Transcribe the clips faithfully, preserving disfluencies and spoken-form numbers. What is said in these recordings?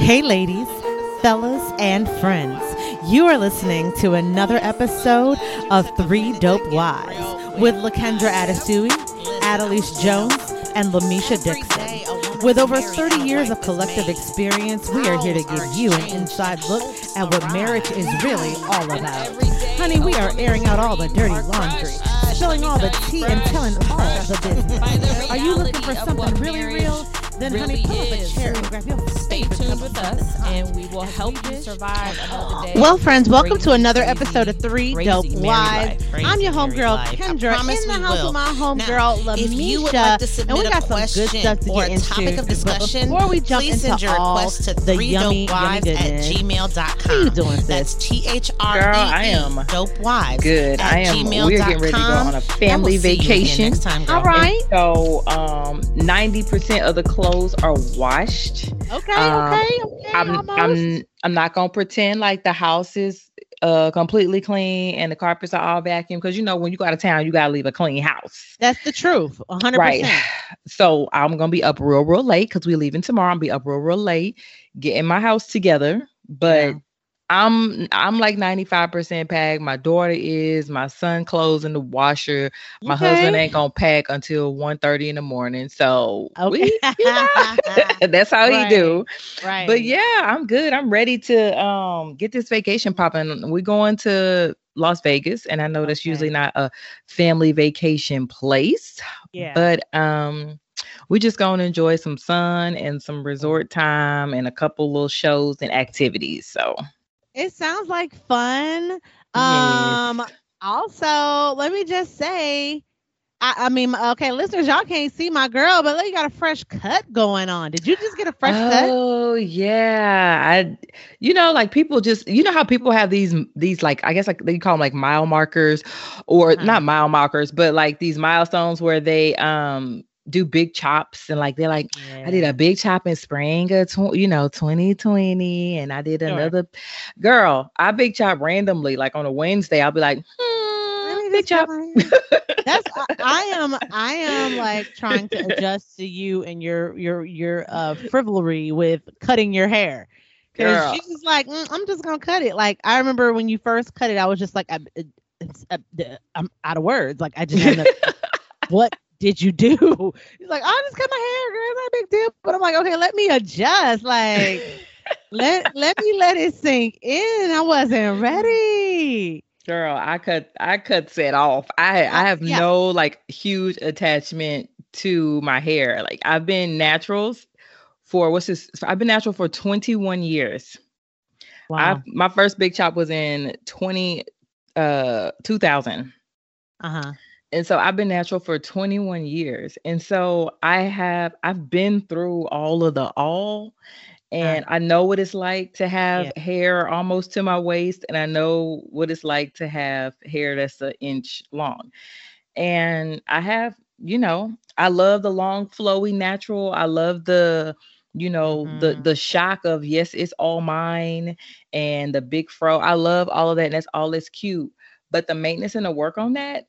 Hey ladies, fellas, and friends. You are listening to another episode of Three Dope Wives with LaKendra Atasui, Adelise Jones, and LaMisha Dixon. With over thirty years of collective experience, we are here to give you an inside look at what marriage is really all about. Honey, we are airing out all the dirty laundry, showing all the tea, and telling all of the business. Are you looking for something really real? Then, really honey, pull up a chair and grab your stay tuned with us, and we will help you survive another day. Well, friends, welcome crazy, to another episode of Three Dope Wives. I'm your homegirl, Kendra, in the house will. with my homegirl, LaMisha, like and we got some good stuff to get into. Topic of discussion, but before we jump into send your all request to the yummy, yummy goodness, at gmail dot com. How you doing, sis? That's T H R E E, girl, I am Dope Wives. Good, I am. We're getting ready to go on a family vacation. All right. So, um, ninety percent of the clothes are washed. Okay, um, okay, okay. I'm, I'm, I'm not gonna pretend like the house is uh, completely clean and the carpets are all vacuumed, because you know when you go out of town, you gotta leave a clean house. That's the truth, one hundred percent. Right. So I'm gonna be up real, real late because we're leaving tomorrow. I'm gonna be up real, real late getting my house together, but. Yeah. I'm I'm like ninety-five percent packed. My daughter is, my son clothes in the washer. My okay. husband ain't gonna pack until one thirty in the morning. So okay. we, you know, that's how right. he do. Right. But yeah, I'm good. I'm ready to um get this vacation popping. We're going to Las Vegas, and I know that's okay. usually not a family vacation place. Yeah. But um we just gonna enjoy some sun and some resort time and a couple little shows and activities. So it sounds like fun. Um, yes. Also, let me just say, I, I mean, okay, listeners, y'all can't see my girl, but look, you got a fresh cut going on. Did you just get a fresh oh, cut? Oh, yeah. I, you know, like people just, you know how people have these, these like, I guess like they call them like mile markers or uh-huh. not mile markers, but like these milestones where they, um, do big chops, and like they're like yeah. I did a big chop in spring of tw- you know twenty twenty, and I did sure. another girl I big chop randomly, like on a Wednesday I'll be like hmm, big chop. That's I, I am I am like trying to adjust to you and your your your uh frivolity with cutting your hair, because she's just like mm, I'm just gonna cut it. Like I remember when you first cut it, I was just like I, it's, I, I'm out of words, like I just had to, what did you do? He's like, I just cut my hair, girl. It's not a big deal. But I'm like, okay, let me adjust. Like, let let me let it sink in. I wasn't ready. Girl, I cut I cut set off. I I have yeah. no like huge attachment to my hair. Like I've been naturals for what's this? I've been natural for twenty-one years. Wow. I, my first big chop was in twenty uh two thousand. Uh-huh. And so I've been natural for twenty-one years. And so I have, I've been through all of the all, and uh, I know what it's like to have yeah. hair almost to my waist. And I know what it's like to have hair that's an inch long. And I have, you know, I love the long, flowy, natural. I love the, you know, mm-hmm. the, the shock of, yes, it's all mine, and the big fro. I love all of that. And that's all that's cute. But the maintenance and the work on that,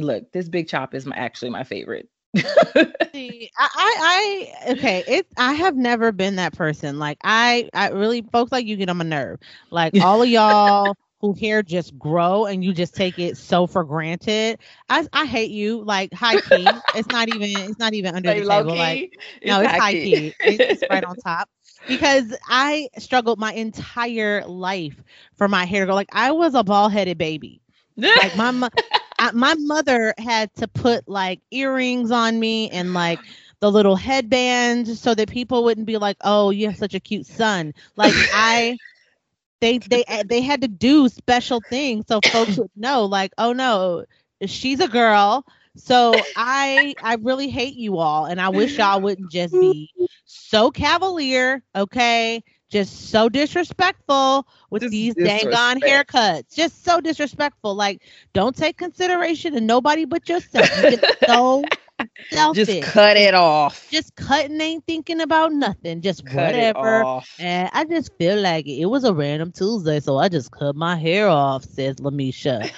look, this big chop is my, actually my favorite. See, I, I, I, okay. It, I have never been that person. Like I, I really, folks like you get on my nerve. Like all of y'all who hair just grow and you just take it so for granted. I, I hate you. Like high key. It's not even, it's not even under like the table. Key. Like no, it's, it's high key. key. It's just right on top. Because I struggled my entire life for my hair to go. Like I was a bald headed baby. Like my mom. I, my mother had to put like earrings on me and like the little headbands so that people wouldn't be like, oh, you have such a cute son. Like I, they, they, they had to do special things so folks would know, like, oh no, she's a girl. So I, I really hate you all. And I wish y'all wouldn't just be so cavalier. Okay. Just so disrespectful with just these dang-on haircuts. Just so disrespectful. Like, don't take consideration of nobody but yourself. You get so selfish. Just cut it off. Just cutting ain't thinking about nothing. Just cut whatever. And I just feel like it. It was a random Tuesday, so I just cut my hair off, says LaMisha.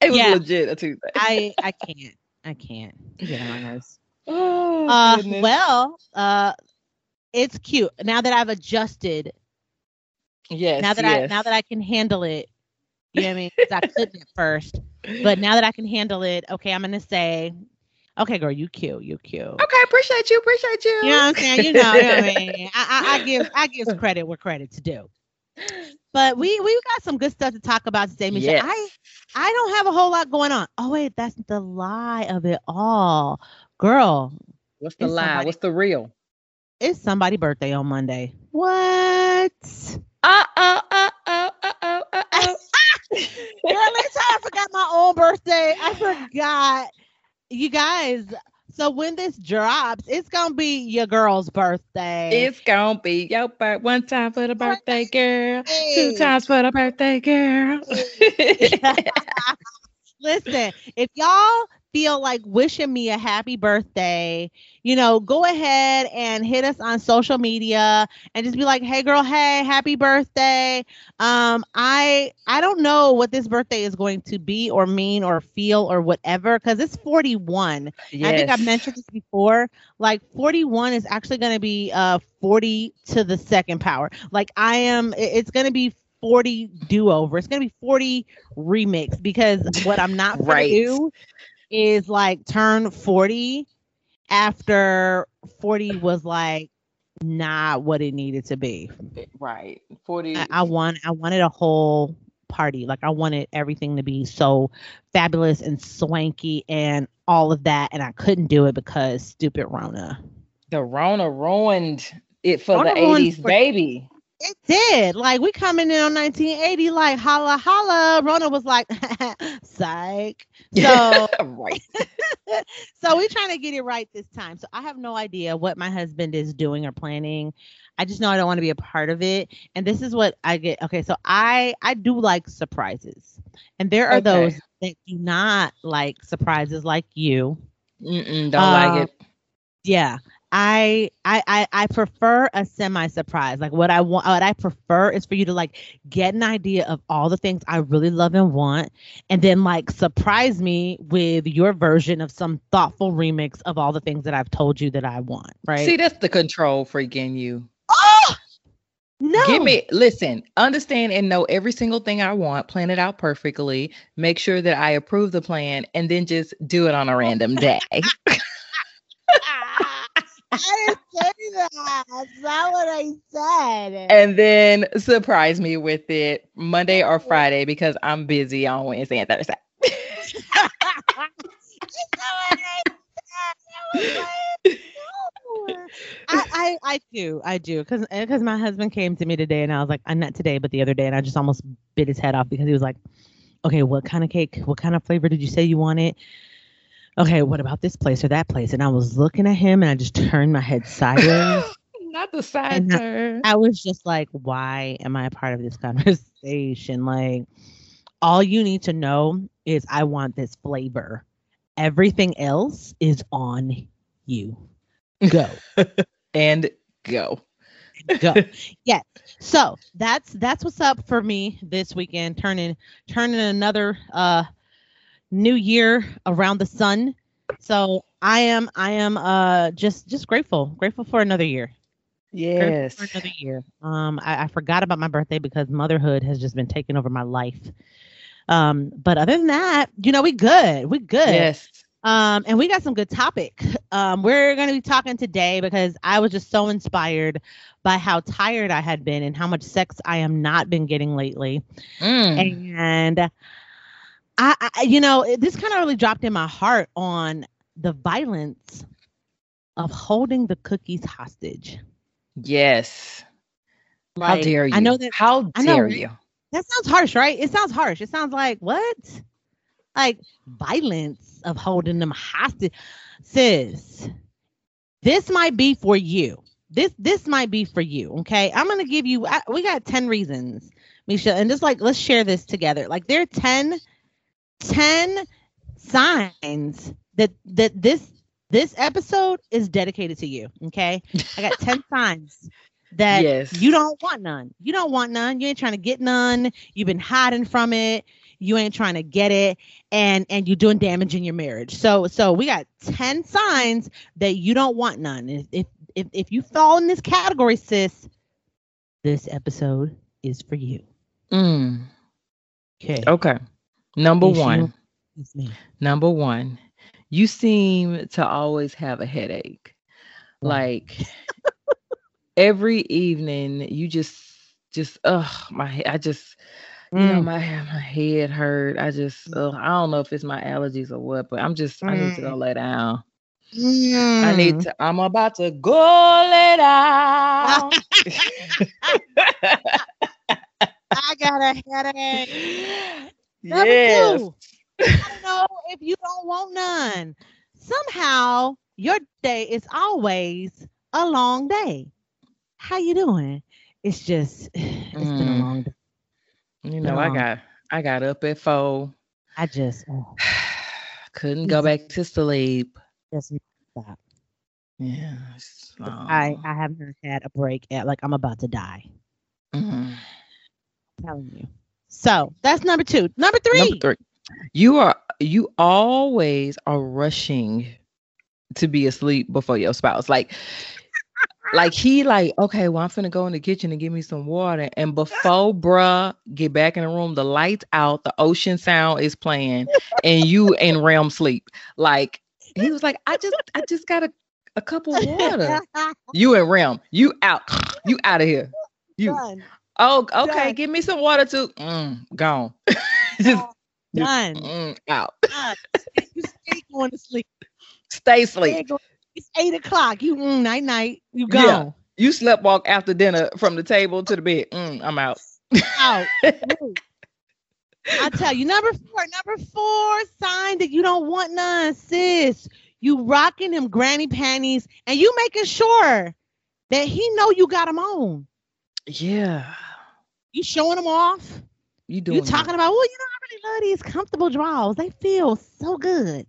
It was yeah, legit a Tuesday. I, I can't. I can't. You get on my nerves. Oh, uh, well, uh, it's cute. Now that I've adjusted. Yes. Now that yes. I now that I can handle it. You know what I mean? Because I couldn't at first. But now that I can handle it, okay, I'm gonna say, okay, girl, you cute, you cute. Okay, appreciate you, appreciate you. You know what I'm saying? You know, you know what I mean? I, I, I give I give credit where credit's due. But we we got some good stuff to talk about today, Michelle. Yes. I I don't have a whole lot going on. Oh wait, that's the lie of it all, girl. What's the lie? Somebody, what's the real? It's somebody's birthday on Monday. What? Uh uh uh uh uh uh uh. uh. Girl, next time I forgot my own birthday. I forgot. You guys, so when this drops, it's gonna be your girl's birthday. It's gonna be your birthday. One time for the birthday girl, two times for the birthday girl. Listen, if y'all feel like wishing me a happy birthday, you know, go ahead and hit us on social media and just be like, hey girl, hey, happy birthday. Um, I I don't know what this birthday is going to be or mean or feel or whatever, because it's forty-one. Yes. I think I've mentioned this before. Like forty-one is actually going to be uh forty to the second power. Like I am, it's going to be forty do-over. It's going to be forty remix, because what I'm not going right. to do is like turn forty after forty was like not what it needed to be. Right. forty. I, I want I wanted a whole party. Like I wanted everything to be so fabulous and swanky and all of that. And I couldn't do it because stupid Rona. The Rona ruined it for Rona the eighties, for- baby. It did. Like, we coming in on nineteen eighty, like, holla, holla. Rona was like, psych. So, right. So we're trying to get it right this time. So I have no idea what my husband is doing or planning. I just know I don't want to be a part of it. And this is what I get. Okay, so I, I do like surprises. And there are okay. those that do not like surprises like you. Mm-mm, don't uh, like it. Yeah. I I I prefer a semi-surprise. Like what I want, what I prefer is for you to like get an idea of all the things I really love and want, and then like surprise me with your version of some thoughtful remix of all the things that I've told you that I want. Right? See, that's the control freak in you. Oh no! Give me. Listen, understand and know every single thing I want. Plan it out perfectly. Make sure that I approve the plan, and then just do it on a random day. I didn't say that. That's not what I said. And then surprise me with it Monday or Friday, because I'm busy on Wednesday and Thursday. That's not what I said. That was like, I, I, I do. I do. Because because my husband came to me today and I was like, I'm not today, but the other day. And I just almost bit his head off because he was like, okay, what kind of cake? What kind of flavor did you say you wanted? Okay, what about this place or that place? And I was looking at him and I just turned my head sideways. Not the side turn. I, I was just like, why am I a part of this conversation? Like, all you need to know is I want this flavor. Everything else is on you. Go. And go. Go. Yes. So that's that's what's up for me this weekend. Turning turning another uh new year around the sun. So I am, I am, uh, just, just grateful, grateful for another year. Yes. For another year. Um, I, I forgot about my birthday because motherhood has just been taking over my life. Um, but other than that, you know, we good, we good. Yes. Um, and we got some good topic. Um, we're going to be talking today because I was just so inspired by how tired I had been and how much sex I am not been getting lately. Mm. And I, I, you know, this kind of really dropped in my heart on the violence of holding the cookies hostage. Yes. Like, how dare you? I know that. How dare I know, you? That sounds harsh, right? It sounds harsh. It sounds like what? Like violence of holding them hostage. Sis, this might be for you. This this might be for you. Okay, I'm gonna give you. I, we got ten reasons, Misha, and just like let's share this together. Like there are ten. ten signs that that this this episode is dedicated to you. Okay, I got ten signs that yes. you don't want none. You don't want none. You ain't trying to get none. You've been hiding from it. You ain't trying to get it, and and you're doing damage in your marriage. So so we got ten signs that you don't want none. If if, if, if you fall in this category, sis, this episode is for you. Mm. Okay. Okay. Number Issue one. Is me. Number one. You seem to always have a headache. Wow. Like every evening, you just, just, ugh, my, I just, you mm. know, my, my head hurt. I just, ugh, I don't know if it's my allergies or what, but I'm just, mm. I need to go lay down. Mm. I need to, I'm about to go lay down. I got a headache. Number yes. two, I don't know if you don't want none. Somehow, your day is always a long day. How you doing? It's just, it's mm. been a long day. You know, I got, I got up at four. I just oh. couldn't go back to sleep. Just stop. Yeah. So. I, I haven't had a break at, like, I'm about to die. Mm-hmm. I'm telling you. So that's number two. Number three. Number three. You are you always are rushing to be asleep before your spouse. Like, like he like, okay, well, I'm finna go in the kitchen and give me some water. And before bruh get back in the room, the lights out, the ocean sound is playing, and you in R E M sleep. Like he was like, I just I just got a, a cup of water. You in R E M. You out. You out of here. You Done. Oh, okay. Done. Give me some water too. Mm, gone. Just, Done. Just, mm, out. Done. You stay going to sleep. Stay sleep. It's eight o'clock. You mm, night night. You gone. Yeah. You sleptwalk after dinner from the table to the bed. Mm, I'm out. Out. I tell you, number four. Number four sign that you don't want none, sis. You rocking them granny panties, and you making sure that he know you got them on. Yeah. You showing them off. You doing You talking that. About, oh, you know, I really love these comfortable drawers. They feel so good.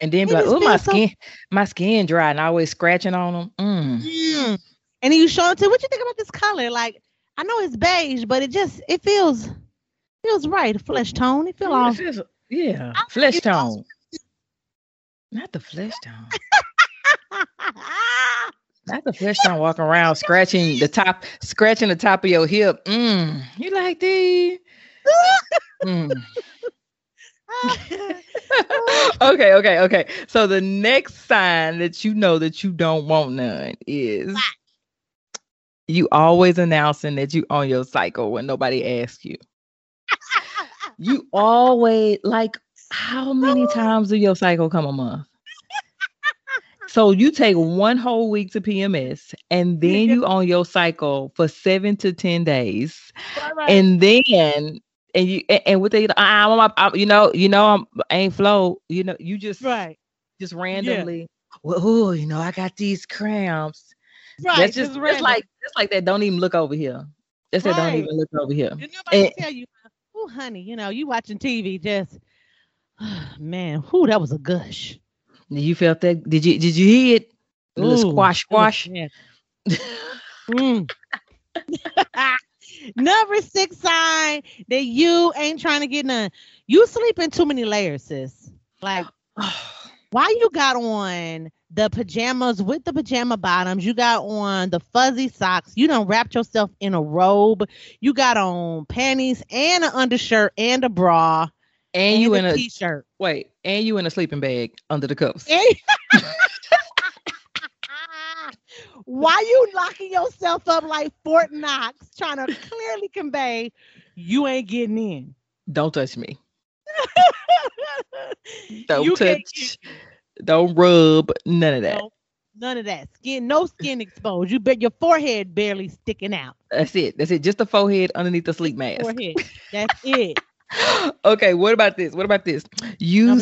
And then be like, oh, my so- skin, my skin dry and I always scratching on them. Mm. Mm. And then you show them to, what you think about this color? Like, I know it's beige, but it just, it feels, feels right. Flesh tone. It feels yeah, off. It feels, yeah. I flesh tone. Not the flesh tone. Not the flesh tone walking around scratching the top, scratching the top of your hip. Mm, you like these? Mm. okay, okay, okay. So the next sign that you know that you don't want none is you always announcing that you on your cycle when nobody asks you. You always, like, how many times do your cycle come a month? So you take one whole week to P M S and then you on your cycle for seven to ten days. Right. And then and you and, and with the I'm on my I'm, you know, you know I'm I ain't flow, you know, you just right just randomly, yeah. Well, oh, you know, I got these cramps. Right. That's just it's like it's like that, don't even look over here. That's right. That don't even look over here. Did nobody and, tell you, oh honey, you know, you watching T V just oh, man, whoo, that was a gush. You felt that? Did you did you hear it? A little Ooh, squash, squash. Yeah. mm. Number six sign that you ain't trying to get none. You sleep in too many layers, sis. Like, why you got on the pajamas with the pajama bottoms? You got on the fuzzy socks. You done wrapped yourself in a robe. You got on panties and an undershirt and a bra. And, and you in a t-shirt. Wait, and you in a sleeping bag under the covers. Why you locking yourself up like Fort Knox, trying to clearly convey you ain't getting in? Don't touch me. Don't you touch. Don't rub. None of that. No, none of that. Skin. No skin exposed. You bet your forehead barely sticking out. That's it. That's it. Just the forehead underneath the sleep mask. Forehead. That's it. Okay, what about this? What about this? You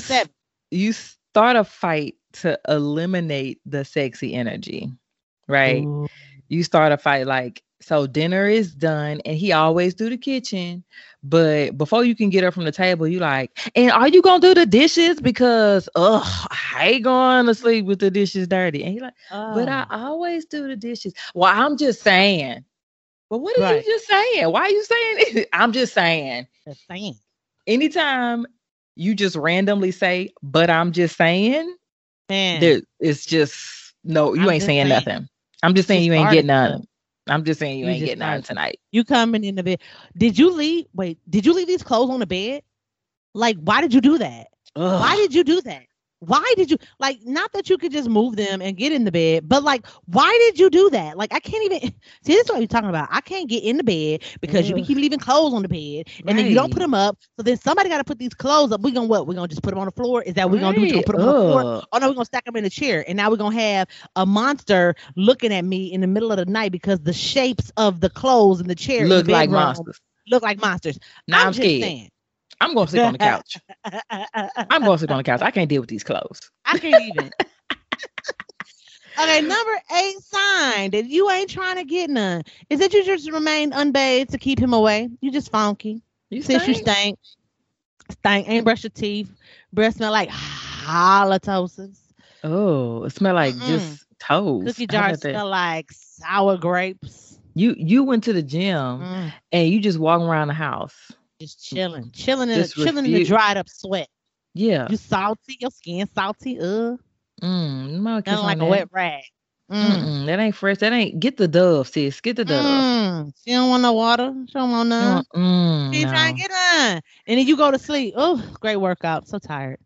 you start a fight to eliminate the sexy energy, right? Ooh. You start a fight like, so dinner is done and he always do the kitchen, but before you can get up from the table, you like, and are you going to do the dishes? Because, ugh, I ain't going to sleep with the dishes dirty. And he like, oh. But I always do the dishes. Well, I'm just saying. But what are right. you just saying? Why are you saying it? I'm just saying. Just saying. Anytime you just randomly say, but I'm just saying, man, there, it's just, no, you I'm ain't saying, saying nothing. I'm just saying you, you ain't getting none. I'm just saying you, you ain't getting none tonight. You coming in the bed. Did you leave? Wait, did you leave these clothes on the bed? Like, why did you do that? Ugh. Why did you do that? Why did you, like, not that you could just move them and get in the bed, but like, why did you do that? Like, I can't even, see, this is what you're talking about. I can't get in the bed because Ugh. you keep leaving clothes on the bed and right. then you don't put them up. So then somebody got to put these clothes up. We're going to what? We're going to just put them on the floor? Is that what we're right. going to do? Put them Ugh. on the floor? Oh no, we're going to stack them in a chair. And now we're going to have a monster looking at me in the middle of the night because the shapes of the clothes in the chair look the like monsters. Look like monsters. Now I'm, I'm just scared. saying. I'm going to sleep on the couch. I'm going to sleep on the couch. I can't deal with these clothes. I can't even. Okay, number eight sign that you ain't trying to get none is that you just remain unbathed to keep him away. You just funky. You Since stink. you stink. Stink. Ain't brush your teeth. Breath smell like halitosis. Oh, it smell like mm-hmm. just toes. Cookie jars smell like sour grapes. You, you went to the gym mm. and you just walking around the house. Just chilling, chilling, in, just chilling in the dried up sweat. Yeah, you salty, your skin salty. Uh, mm, nothing like a that. wet rag. Mm. That ain't fresh. That ain't. Get the Dove, sis. Get the Dove. Mm. She don't want no water. She don't want none. Mm, she no. trying to get none. And then you go to sleep. Oh, great workout. So tired.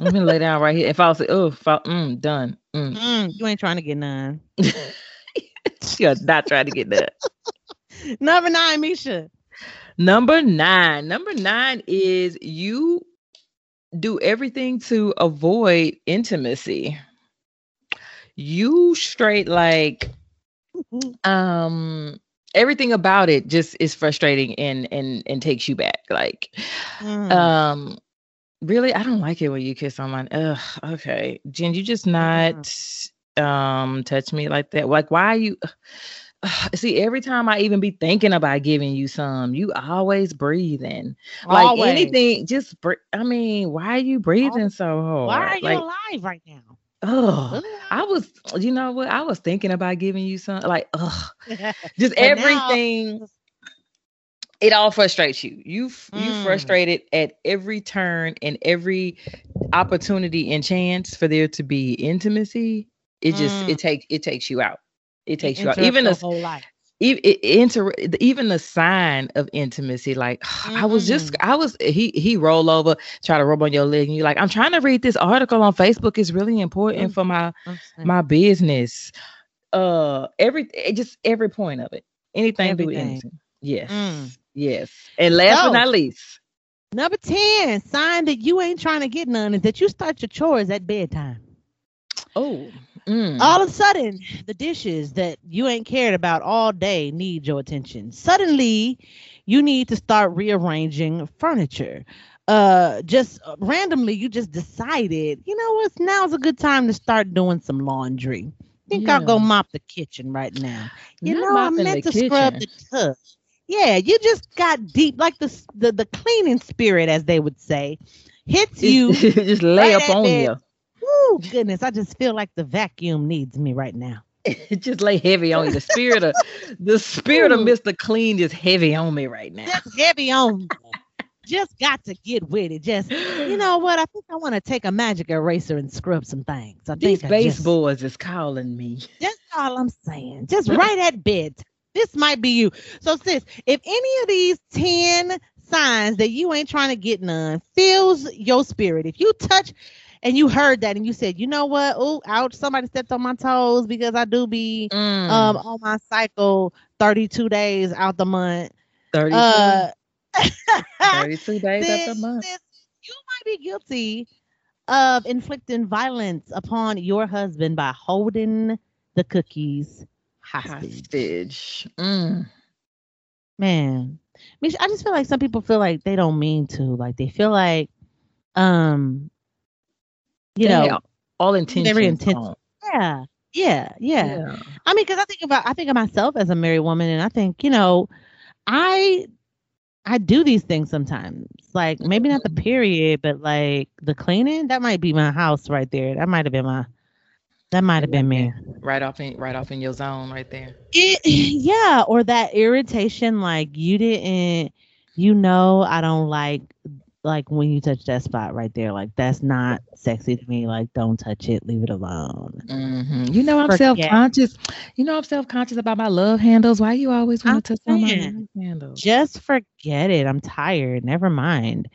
Let me lay down right here. If I was, oh, mm, done. Mm. Mm, you ain't trying to get none. You're not trying to get none. Number nine, Misha. Number nine. Number nine is you do everything to avoid intimacy. You straight like um everything about it just is frustrating and and and takes you back. Like mm. um really, I don't like it when you kiss someone. Ugh, okay. Jen, you just not um touch me like that. Like, why are you See, every time I even be thinking about giving you some, you always breathing. Like always. anything, just, bre- I mean, why are you breathing oh, so hard? Why are you like, alive right now? Oh, I was, you know what? I was thinking about giving you some, like, ugh. Just everything. Now- it all frustrates you. You, mm. you frustrated at every turn and every opportunity and chance for there to be intimacy. It just, mm. it takes, it takes you out. It takes you out. Even a whole life. Even, it, inter, even a sign of intimacy. Like mm-hmm. I was just, I was. He he roll over, try to rub on your leg, and you're like, I'm trying to read this article on Facebook. It's really important mm-hmm. for my mm-hmm. my business. Uh, every just every point of it. Anything Everything. to do with anything. Yes, mm. yes. And last so, but not least, number ten sign that you ain't trying to get none is that you start your chores at bedtime. Oh. Mm. All of a sudden, the dishes that you ain't cared about all day need your attention. Suddenly, you need to start rearranging furniture. Uh, just randomly, you just decided, you know what? Now's a good time to start doing some laundry. I think yeah. I'll go mop the kitchen right now. You Not know, I meant to kitchen. scrub the tub. Yeah, you just got deep, like the the, the cleaning spirit, as they would say, hits you. Just lay right up on bed. you. Oh, goodness. I just feel like the vacuum needs me right now. It just lay heavy on you. The spirit of the spirit Ooh. of Mister Clean is heavy on me right now. Just heavy on me. Just got to get with it. Just, you know what? I think I want to take a magic eraser and scrub some things. I These think baseboards just, is calling me. That's all I'm saying. Just right at bed. This might be you. So, sis, if any of these ten signs that you ain't trying to get none fills your spirit, if you touch... And you heard that and you said, you know what? Oh, ouch, somebody stepped on my toes because I do be mm. um, on my cycle thirty-two days out the month. thirty-two Uh, thirty-two days this, out the month. This, you might be guilty of inflicting violence upon your husband by holding the cookies hostage. hostage. Mm. Man, Misha, I just feel like some people feel like they don't mean to. Like they feel like... um. You know, yeah, all intentions. Very intense. Yeah, yeah, yeah, yeah. I mean, because I think about, I think of myself as a married woman, and I think, you know, I, I do these things sometimes. Like maybe not the period, but like the cleaning. That might be my house right there. That might have been my. That might have been me. Right off in, right off in your zone, right there. It, yeah, or that irritation, like you didn't. You know, I don't like. like when you touch that spot right there, like that's not sexy to me. Like, don't touch it, leave it alone. Mm-hmm. You know I'm Forget. self-conscious. You know I'm self-conscious about my love handles. Why you always want to touch on my love handles? Just forget it. I'm tired. Never mind.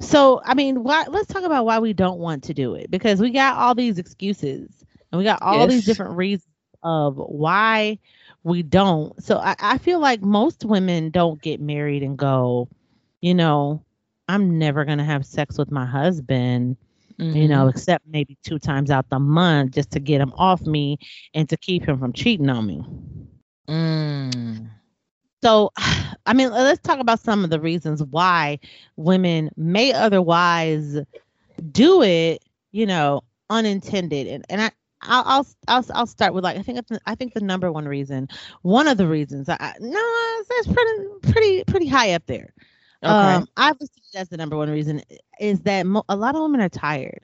So, I mean, why, let's talk about why we don't want to do it, because we got all these excuses and we got all yes. these different reasons of why we don't. So I, I feel like most women don't get married and go, you know, I'm never going to have sex with my husband, mm-hmm. you know, except maybe two times out the month just to get him off me and to keep him from cheating on me. Mm. So, I mean, let's talk about some of the reasons why women may otherwise do it, you know, unintended. And, and I, I'll I'll I'll start with like I think I think the number one reason, one of the reasons. I, no, that's pretty pretty pretty high up there. Okay. Um, obviously that's the number one reason is that mo- a lot of women are tired.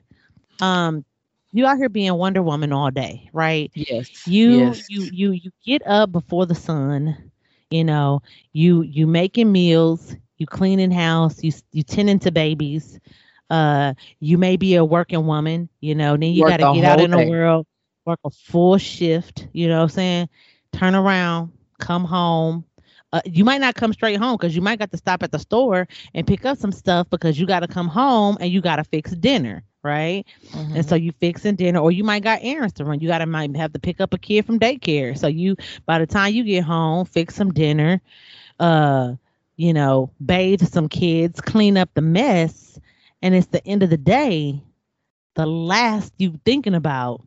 Um, you out here being Wonder Woman all day, right? Yes. You yes. you you you get up before the sun. You know, you you making meals, you cleaning house, you you tending to babies. Uh, you may be a working woman, you know, then you work gotta get out in the world, work a full shift, you know what I'm saying? Turn around, come home. Uh, you might not come straight home because you might got to stop at the store and pick up some stuff because you got to come home and you got to fix dinner, right? Mm-hmm. And so you fixing dinner, or you might got errands to run. You got to might have to pick up a kid from daycare. So you, by the time you get home, fix some dinner, uh, you know, bathe some kids, clean up the mess. And it's the end of the day, the last you thinking about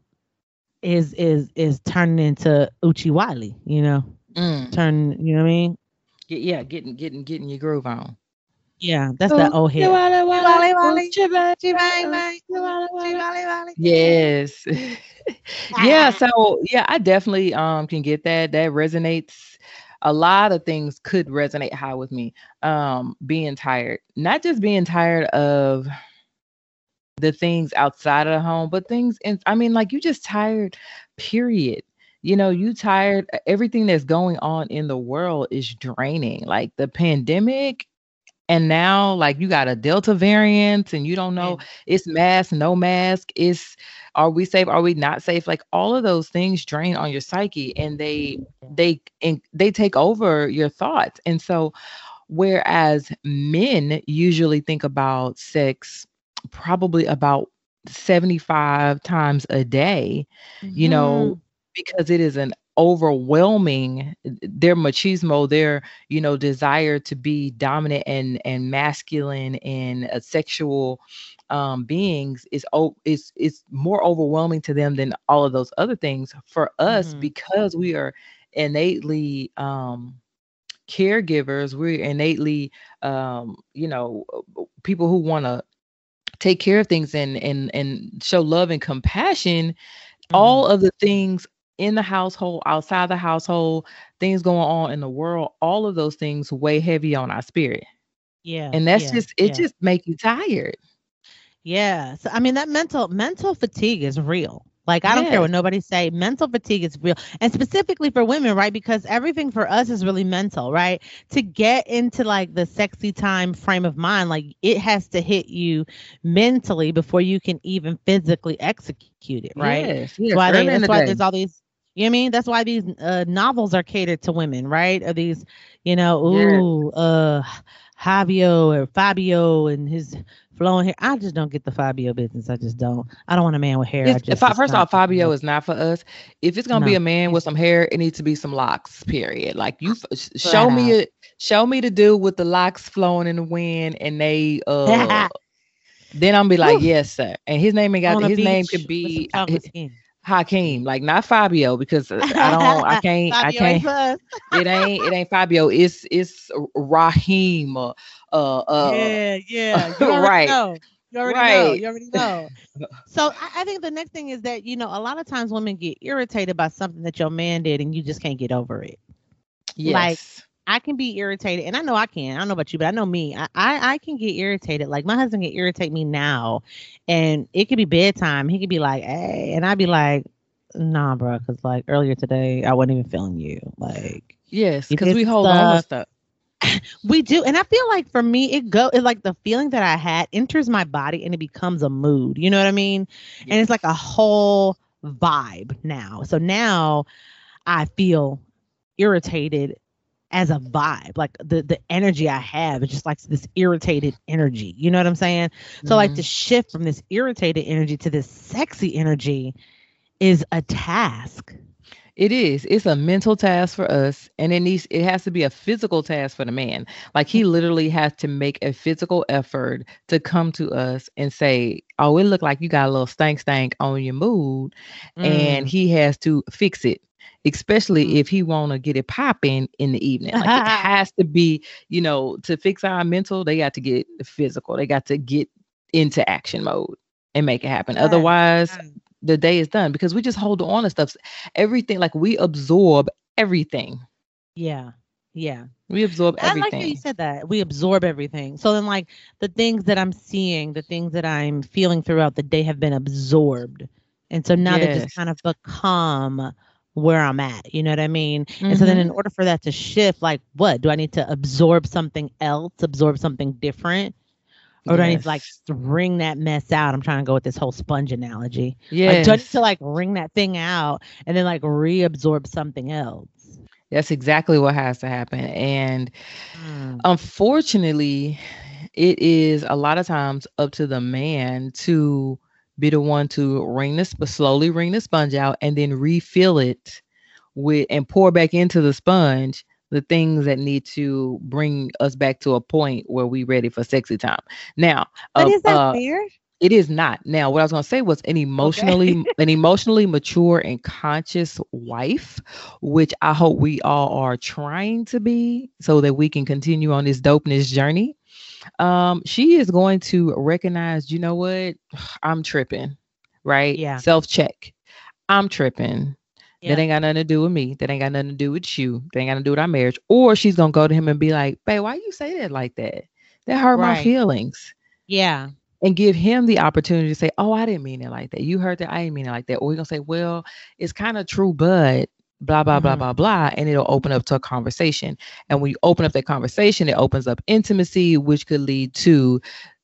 is is is turning into Uchiwali, you know, mm. turn, you know what I mean? Yeah, getting getting getting your groove on. Yeah, that's that old head. Yes. Yeah. So yeah, I definitely um can get that. That resonates. A lot of things could resonate high with me. Um, being tired, not just being tired of the things outside of the home, but things. In, I mean, like you just tired, period. You know, you tired. Everything that's going on in the world is draining, like the pandemic. And now, like, you got a Delta variant and you don't know, it's mask, no mask, it's, are we safe, are we not safe? Like, all of those things drain on your psyche and they, they, and they take over your thoughts. And so, whereas men usually think about sex probably about seventy-five times a day, mm-hmm. you know, because it is an overwhelming, their machismo, their, you know, desire to be dominant and and masculine and uh, sexual um, beings is oh, is is more overwhelming to them than all of those other things. For us, mm-hmm. because we are innately um, caregivers, we're innately, um, you know, people who want to take care of things and and and show love and compassion. Mm-hmm. All of the things in the household, outside the household, things going on in the world, all of those things weigh heavy on our spirit. Yeah. And that's yeah, just, it yeah. just make you tired. Yeah. So, I mean, that mental, mental fatigue is real. Like, I yeah. don't care what nobody say, mental fatigue is real. And specifically for women, right? Because everything for us is really mental, right? To get into like the sexy time frame of mind, like it has to hit you mentally before you can even physically execute it, right? Yes, yes. That's why, they, that's why there's all these, you know what I mean? That's why these uh, novels are catered to women, right? Or these, you know, ooh, yes. uh, Fabio or Fabio and his... blowing hair. I just don't get the Fabio business. I just don't. I don't want a man with hair. I just, I, first off, Fabio is not for us. If it's gonna no. be a man with some hair, it needs to be some locks. Period. Like you, f- show me it. Show me the dude with the locks flowing in the wind, and they. Uh, then I'm be like, yes, sir. And his name ain't got his beach. Name could be his, Hakeem, like not Fabio, because I don't. I can't. I can't. It ain't. It ain't Fabio. It's it's Rahim. Or, Uh, uh, yeah, yeah, you already right. know. You already right. know. You already know. So I, I think the next thing is that, you know, a lot of times women get irritated by something that your man did and you just can't get over it. Yes. Like, I can be irritated, and I know I can. I don't know about you, but I know me. I, I, I can get irritated. Like, my husband can irritate me now, and it could be bedtime. He could be like, hey, and I'd be like, nah, bro, because, like, earlier today, I wasn't even feeling you. Like, yes, because we hold stuff, on to stuff. We do. And I feel like for me, it go it like the feeling that I had enters my body and it becomes a mood. You know what I mean? Yes. And it's like a whole vibe now. So now I feel irritated as a vibe, like the, the energy I have is just like this irritated energy. You know what I'm saying? Mm-hmm. So like the shift from this irritated energy to this sexy energy is a task. It is. It's a mental task for us, and it needs. It has to be a physical task for the man. Like he literally has to make a physical effort to come to us and say, "Oh, it looked like you got a little stank stank on your mood," mm. and he has to fix it. Especially mm. if he want to get it popping in the evening. Like it has to be, you know, to fix our mental, they got to get physical. They got to get into action mode and make it happen. Yeah. Otherwise, the day is done because we just hold on to stuff. Everything, like we absorb everything. Yeah. Yeah. We absorb everything. I like how you said that. We absorb everything. So then like the things that I'm seeing, the things that I'm feeling throughout the day have been absorbed. And so now yes. they just kind of become where I'm at. You know what I mean? Mm-hmm. And so then in order for that to shift, like what? Do I need to absorb something else, absorb something different? Or do yes. I need to like wring that mess out? I'm trying to go with this whole sponge analogy. Yeah. Like, do I need to like wring that thing out and then like reabsorb something else? That's exactly what has to happen. And mm. unfortunately, it is a lot of times up to the man to be the one to wring this, but slowly wring the sponge out and then refill it with and pour back into the sponge the things that need to bring us back to a point where we're ready for sexy time. Now, but uh, is that uh, fair? It is not. Now, what I was going to say was an emotionally, okay. an emotionally mature and conscious wife, which I hope we all are trying to be so that we can continue on this dopeness journey. Um, she is going to recognize, you know what? I'm tripping, right? Yeah. Self-check. I'm tripping. Yeah. That ain't got nothing to do with me. That ain't got nothing to do with you. That ain't got nothing to do with our marriage. Or she's going to go to him and be like, babe, why you say that like that? That hurt right. my feelings. Yeah. And give him the opportunity to say, oh, I didn't mean it like that. You heard that. I didn't mean it like that. Or you're going to say, well, it's kind of true, but blah, blah, mm-hmm. blah, blah, blah. And it'll open up to a conversation. And when you open up that conversation, it opens up intimacy, which could lead to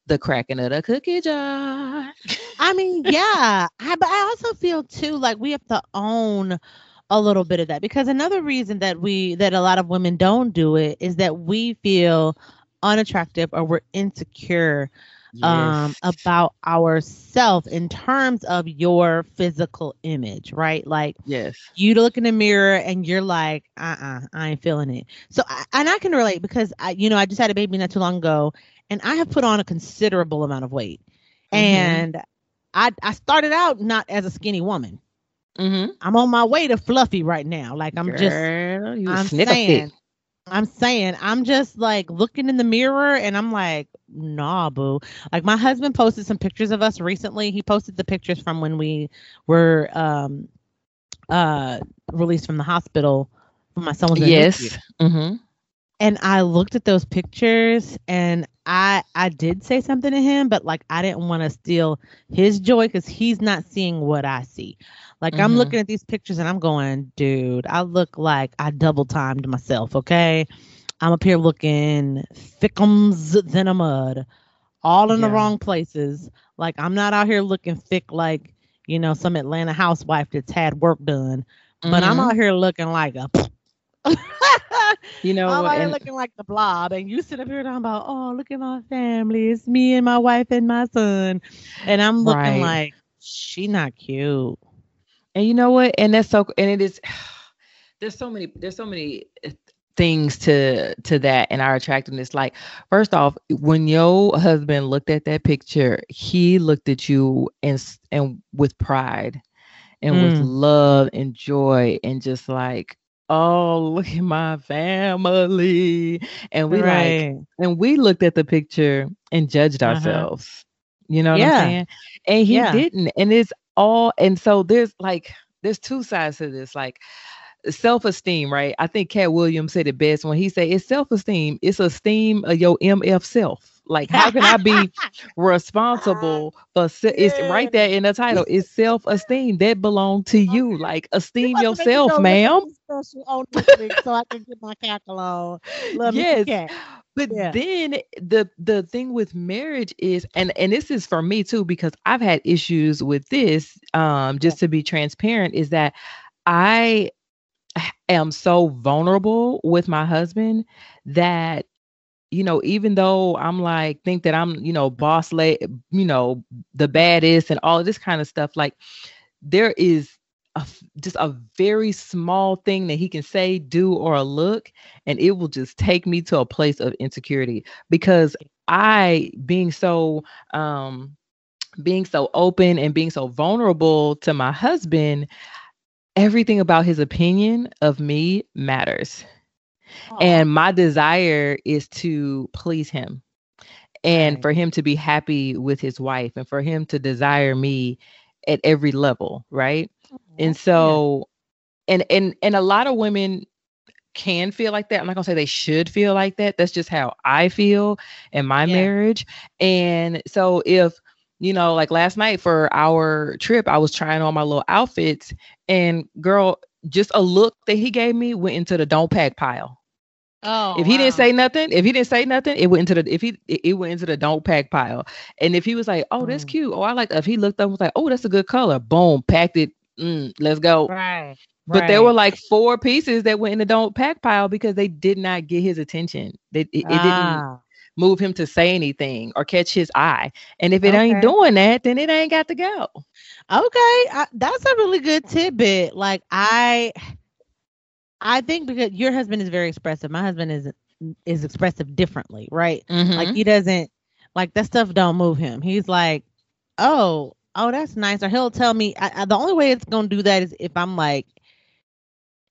the cracking of the cookie jar. I mean, yeah. I, but I also feel too, like we have to own a little bit of that, because another reason that we, that a lot of women don't do it is that we feel unattractive or we're insecure yes. um, about ourselves in terms of your physical image, right? Like yes. you look in the mirror and you're like, uh-uh, I ain't feeling it. So, I, and I can relate because I, you know, I just had a baby not too long ago. And I have put on a considerable amount of weight. Mm-hmm. And I I started out not as a skinny woman. Mm-hmm. I'm on my way to fluffy right now. Like I'm Girl, just, you I'm saying, I'm saying, I'm just like looking in the mirror and I'm like, nah, boo. Like my husband posted some pictures of us recently. He posted the pictures from when we were um, uh, released from the hospital when my son was in yes. the mm-hmm. And I looked at those pictures and I I did say something to him, but like I didn't want to steal his joy because he's not seeing what I see. Like mm-hmm. I'm looking at these pictures and I'm going, dude, I look like I double timed myself. Okay, I'm up here looking thickums than a mud, all in yeah. the wrong places. Like I'm not out here looking thick like, you know, some Atlanta housewife that's had work done, mm-hmm. but I'm out here looking like a. You know, I'm out here looking like the blob, and you sit up here talking about, oh, look at my family. It's me and my wife and my son. And I'm looking right. like, she not cute. And you know what? And that's so, and it is, there's so many, there's so many things to, to that and our attractiveness. Like, first off, when your husband looked at that picture, he looked at you and, and with pride and mm. with love and joy and just like, oh, look at my family. And we right. like, and we looked at the picture and judged ourselves. Uh-huh. You know what yeah. I'm saying? And he yeah. didn't. And it's all, and so there's like, there's two sides to this, like self-esteem, right? I think Cat Williams said it best when he said it's self-esteem. It's esteem of your M F self. Like, how can I be responsible for se- it's right there in the title? It's self-esteem that belongs to you. Like, esteem you yourself, you know, ma'am. On so I can get my cackle on. Love yes. Me but yeah. Then the the thing with marriage is, and, and this is for me too, because I've had issues with this, um, just to be transparent, is that I am so vulnerable with my husband that, you know, even though I'm like, think that I'm, you know, boss, la- you know, the baddest and all this kind of stuff, like there is a, just a very small thing that he can say, do, or look, and it will just take me to a place of insecurity, because I being so, um, being so open and being so vulnerable to my husband, everything about his opinion of me matters. Oh. And my desire is to please him and right. for him to be happy with his wife and for him to desire me at every level. Right. Oh, and so, yeah. and, and, and a lot of women can feel like that. I'm not gonna say they should feel like that. That's just how I feel in my yeah. marriage. And so if, you know, like last night for our trip, I was trying on my little outfits, and girl, just a look that he gave me went into the don't pack pile. Oh, if he wow. didn't say nothing, if he didn't say nothing, it went into the, if he, it went into the don't pack pile. And if he was like, oh, that's mm. cute. Oh, I like that. If he looked up and was like, oh, that's a good color. Boom. Packed it. Mm, let's go. Right. But right. there were like four pieces that went in the don't pack pile because they did not get his attention. They, it, it ah. didn't move him to say anything or catch his eye. And if it okay. ain't doing that, then it ain't got to go. Okay, I, that's a really good tidbit. Like I, I think because your husband is very expressive. My husband is is expressive differently, right? Mm-hmm. Like he doesn't like that stuff. Don't move him. He's like, oh, oh, that's nice. Or he'll tell me. I, I, the only way it's gonna do that is if I'm like,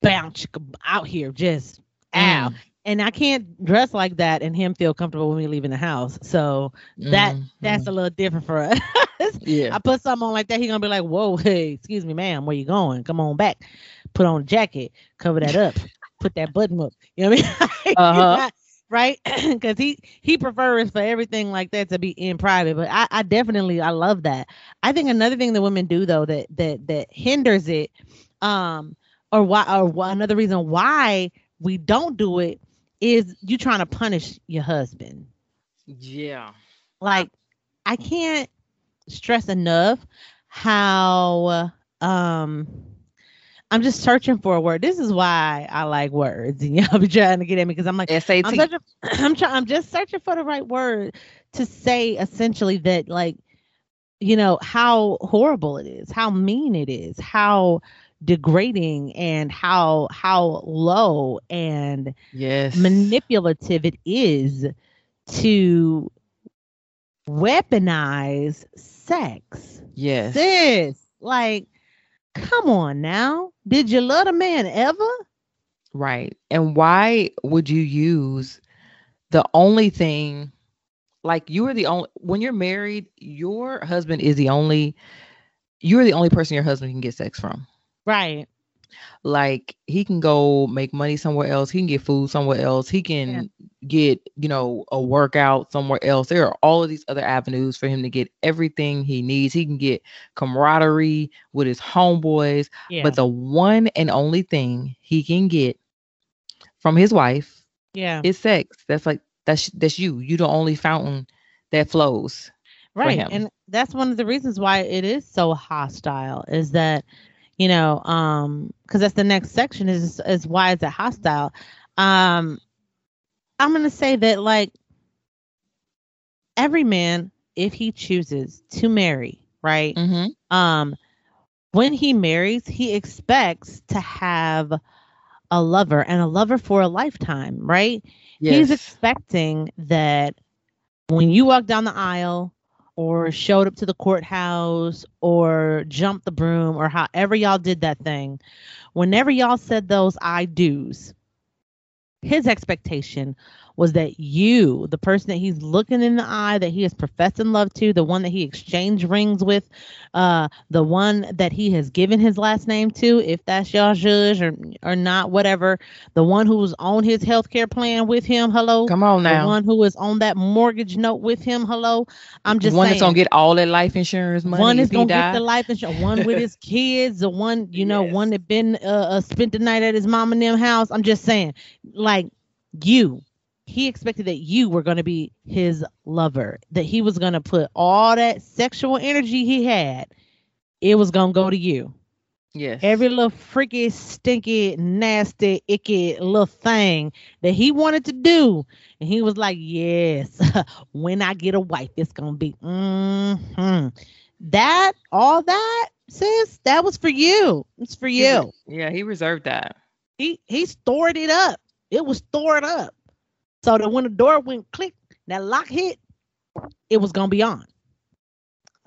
bounce out here, just mm. ow. And I can't dress like that and him feel comfortable with me leaving the house. So that mm-hmm. that's a little different for us. Yeah. I put something on like that, he's gonna be like, whoa, hey, excuse me, ma'am, where you going? Come on back. Put on a jacket, cover that up, put that button up. You know what I mean? Uh-huh. Right? Because he, he prefers for everything like that to be in private. But I, I definitely, I love that. I think another thing that women do, though, that that that hinders it, um, or why, or why, another reason why we don't do it is you trying to punish your husband. Yeah. Like, I can't stress enough how um I'm just searching for a word. This is why I like words, and y'all be trying to get at me because I'm like S A T. I'm, a, I'm trying I'm just searching for the right word to say essentially that, like, you know, how horrible it is, how mean it is, how degrading and how how low and yes manipulative it is to weaponize sex. Yes. Sis, like, come on now. Did you love a man ever? Right. And why would you use the only thing, like, you are the only, when you're married, your husband is the only, you're the only person your husband can get sex from. Right. Like, he can go make money somewhere else. He can get food somewhere else. He can yeah. get, you know, a workout somewhere else. There are all of these other avenues for him to get everything he needs. He can get camaraderie with his homeboys. Yeah. But the one and only thing he can get from his wife yeah. is sex. That's like, that's, that's you. You're the only fountain that flows. Right. For him. And that's one of the reasons why it is so hostile, is that, you know, um, because that's the next section is is why is it hostile? Um, I'm gonna say that, like, every man, if he chooses to marry, right? Mm-hmm. Um, when he marries, he expects to have a lover and a lover for a lifetime, right? Yes. He's expecting that when you walk down the aisle, or showed up to the courthouse, or jumped the broom, or however y'all did that thing, whenever y'all said those I do's, his expectation was that you, the person that he's looking in the eye, that he is professing love to, the one that he exchanged rings with, uh, the one that he has given his last name to, if that's y'all judge or, or not, whatever, the one who was on his healthcare plan with him, hello. Come on now. The one who is on that mortgage note with him, hello. I'm just one saying. One that's going to get all that life insurance money. One is going to get the life insurance. One with his kids, the one, you know, yes. one that been uh, uh, spent the night at his mom and them house. I'm just saying, like, you. He expected that you were going to be his lover, that he was going to put all that sexual energy he had, it was going to go to you. Yes. Every little freaky, stinky, nasty, icky little thing that he wanted to do. And he was like, yes, when I get a wife, it's going to be, mm-hmm. That, all that, sis, that was for you. It's for you. Yeah, he reserved that. He, he stored it up. It was stored up. So that when the door went click, that lock hit, it was going to be on.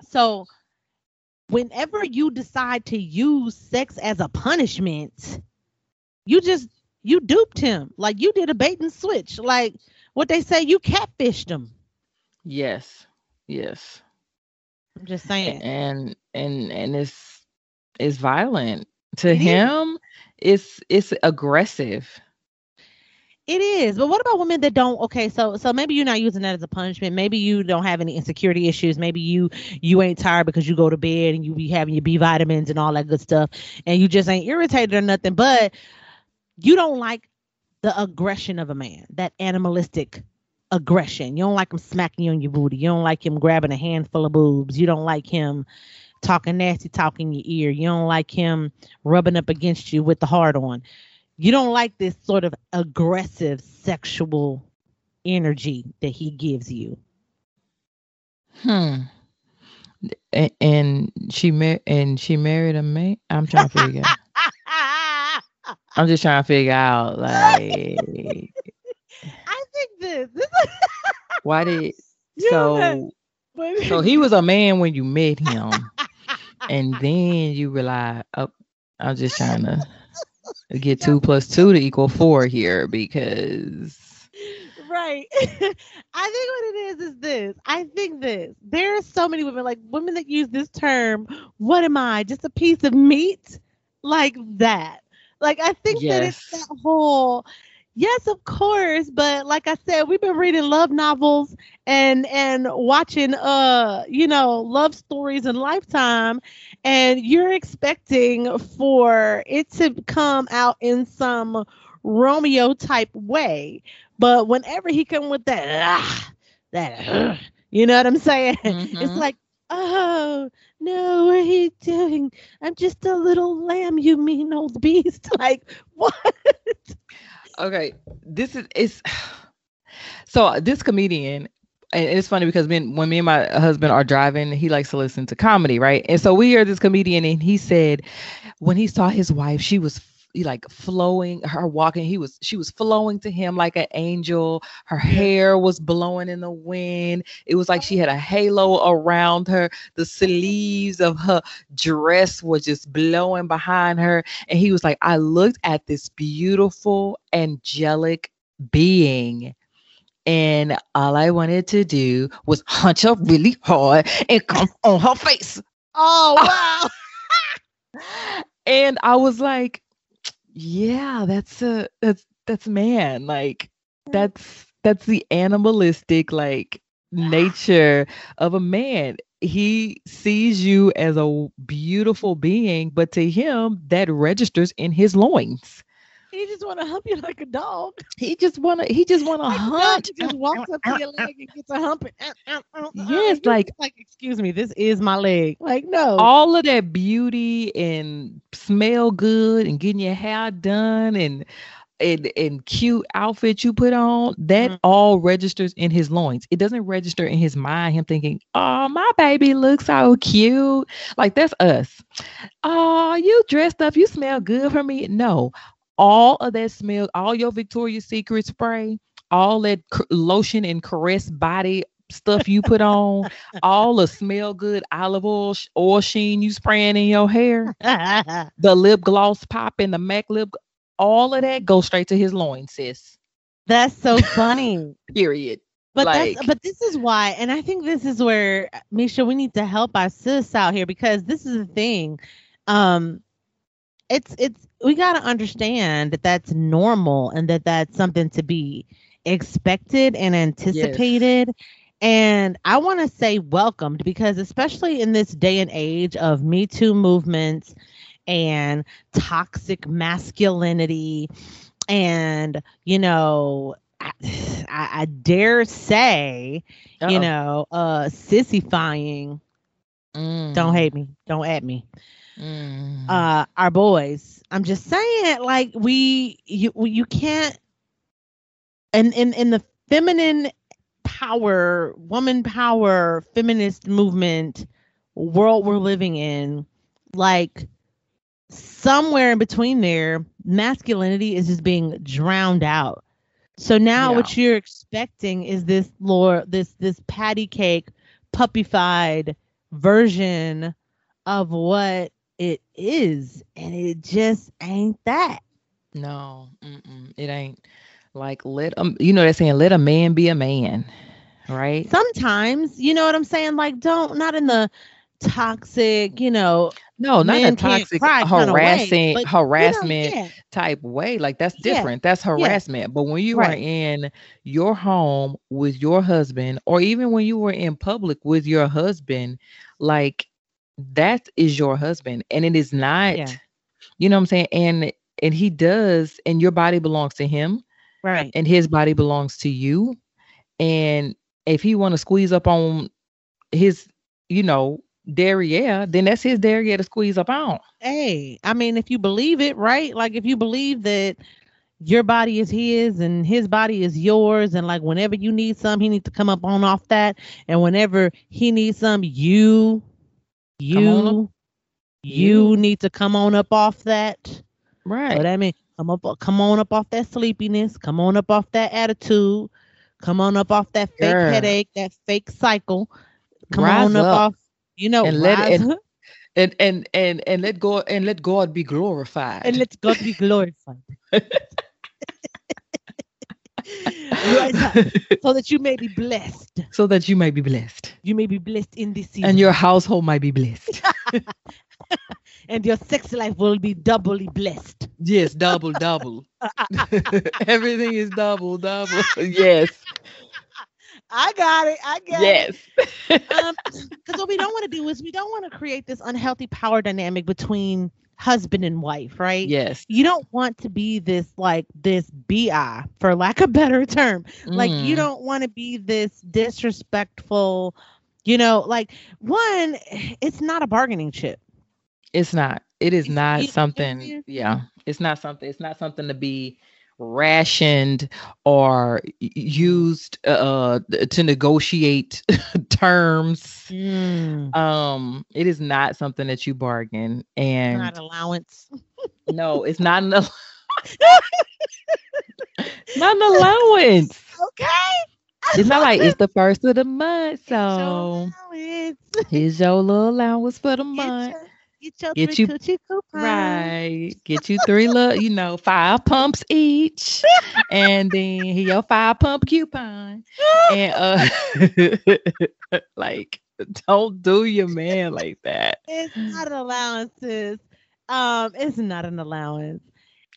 So whenever you decide to use sex as a punishment, you just, you duped him. Like you did a bait and switch. Like what they say, you catfished him. Yes. Yes. I'm just saying. And, and, and it's, it's violent to it him. Is. It's, it's aggressive. It is. But what about women that don't? OK, so so maybe you're not using that as a punishment. Maybe you don't have any insecurity issues. Maybe you you ain't tired because you go to bed and you be having your B vitamins and all that good stuff. And you just ain't irritated or nothing. But you don't like the aggression of a man, that animalistic aggression. You don't like him smacking you on your booty. You don't like him grabbing a handful of boobs. You don't like him talking nasty, talking your ear. You don't like him rubbing up against you with the hard on. You don't like this sort of aggressive sexual energy that he gives you. Hmm. And, and she mar- and she married a man. I'm trying to figure. out. I'm just trying to figure out, like. I think this. this why did yeah, so? But... so he was a man when you met him, and then you realize, oh, I'm just trying to. Get two plus two to equal four here because right. I think what it is is this. I think this. There are so many women, like women that use this term, what am I? Just a piece of meat? Like that. Like I think yes. that it's that whole yes, of course, but like I said, we've been reading love novels and and watching uh, you know, love stories in Lifetime, and you're expecting for it to come out in some Romeo type way. But whenever he come with that ah, that ah, you know what I'm saying? Mm-hmm. It's like, oh, no, what are you doing? I'm just a little lamb, you mean old beast. Like, what? Okay, this is it's so this comedian, and it's funny because when, when me and my husband are driving, he likes to listen to comedy, right? And so we hear this comedian, and he said when he saw his wife, she was like flowing, her walking, he was she was flowing to him like an angel. Her hair was blowing in the wind. It was like she had a halo around her. The sleeves of her dress was just blowing behind her. And he was like, I looked at this beautiful angelic being, and all I wanted to do was hunch her really hard and come on her face. Oh wow. And I was like, yeah, that's a that's that's man. Like that's that's the animalistic like nature of a man. He sees you as a beautiful being, but to him that registers in his loins. He just want to hump you like a dog. He just want to. He just want to like hunt. He just walks up to your leg and gets a humping. Yes, like like excuse me, this is my leg. Like no, all of that beauty and. Smell good and getting your hair done and and, and cute outfit you put on, that mm-hmm. all registers in his loins. It doesn't register in his mind, him thinking, oh, my baby looks so cute. Like that's us. Oh, you dressed up. You smell good for me. No, all of that smell, all your Victoria's Secret spray, all that c- lotion and caress body stuff you put on, all the smell good olive oil sh- oil sheen you spraying in your hair, the lip gloss pop and the M A C lip, all of that goes straight to his loins, sis. That's so funny. Period. But like, that's, but this is why, and I think this is where, Misha, we need to help our sis out here, because this is the thing. Um, it's it's we got to understand that that's normal and that that's something to be expected and anticipated. Yes. And I want to say welcomed, because especially in this day and age of Me Too movements and toxic masculinity and, you know, I, I dare say, Uh-oh. you know, uh, sissifying. Mm. Don't hate me. Don't at me. Mm. Uh, our boys. I'm just saying, like, we, you, you can't. And in, in the feminine power, woman power, feminist movement world we're living in, like, somewhere in between there, masculinity is just being drowned out. So now yeah. what you're expecting is this lore, this this patty cake, puppyfied version of what it is, and it just ain't that. No, mm-mm, it ain't. Like, let um, you know, they're saying let a man be a man, right? Sometimes, you know what I'm saying? Like, don't not in the toxic, you know. No, not a toxic, harassing, way, harassment you know, yeah. type way. Like, that's different. Yeah. That's harassment. Yeah. But when you right. are in your home with your husband, or even when you were in public with your husband, like, that is your husband. And it is not, yeah. you know what I'm saying? And, and he does, and your body belongs to him. Right. And his body belongs to you. And if he want to squeeze up on his, you know, derriere, then that's his derriere to squeeze up on. Hey, I mean, if you believe it, right? Like, if you believe that your body is his and his body is yours, and like, whenever you need some, he needs to come up on off that, and whenever he needs some, you you you, you need to come on up off that, right? But I mean, come up, come on up off that sleepiness, come on up off that attitude, come on up off that fake Girl. headache, that fake cycle, come Rise on up, up off. You know, and let and, and and and and let God and let God be glorified. And let God be glorified. So that you may be blessed. So that you may be blessed. You may be blessed in this season. And your household might be blessed. And your sex life will be doubly blessed. Yes, double, double. Everything is double, double. Yes. I got it. I got yes. it. Yes. Um, because what we don't want to do is we don't want to create this unhealthy power dynamic between husband and wife, right? Yes. You don't want to be this, like, this B I, for lack of a better term. Mm. Like, you don't want to be this disrespectful, you know, like, one, it's not a bargaining chip. It's not. It is not it, something. It, it, yeah. It's not something. It's not something to be rationed or used uh to negotiate terms. Mm. Um it is not something that you bargain, and not allowance. No, it's not an al- not an allowance. Okay. It's not like it's the first of the month, so here's your, here's your little allowance for the month. Get your get three you, coochie coupons. Right. Get you three, look, you know, five pumps each. And then your five pump coupon. And uh, like, don't do your man like that. It's not an allowance, sis. Um, it's not an allowance.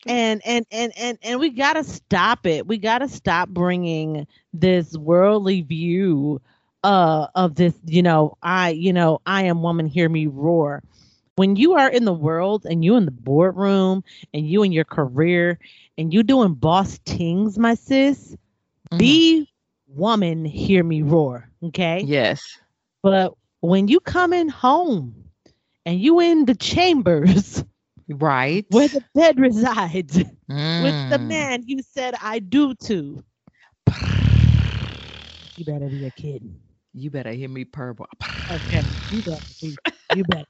And, and, and, and, and we got to stop it. We got to stop bringing this worldly view uh, of this, you know, I, you know, I am woman, hear me roar. When you are in the world and you in the boardroom and you in your career and you doing boss things, my sis, mm-hmm. be woman, hear me roar. Okay. Yes. But when you come in home and you in the chambers, right, where the bed resides, mm. with the man you said I do to, you better be a kid. You better hear me purble. Okay. You better be. You better.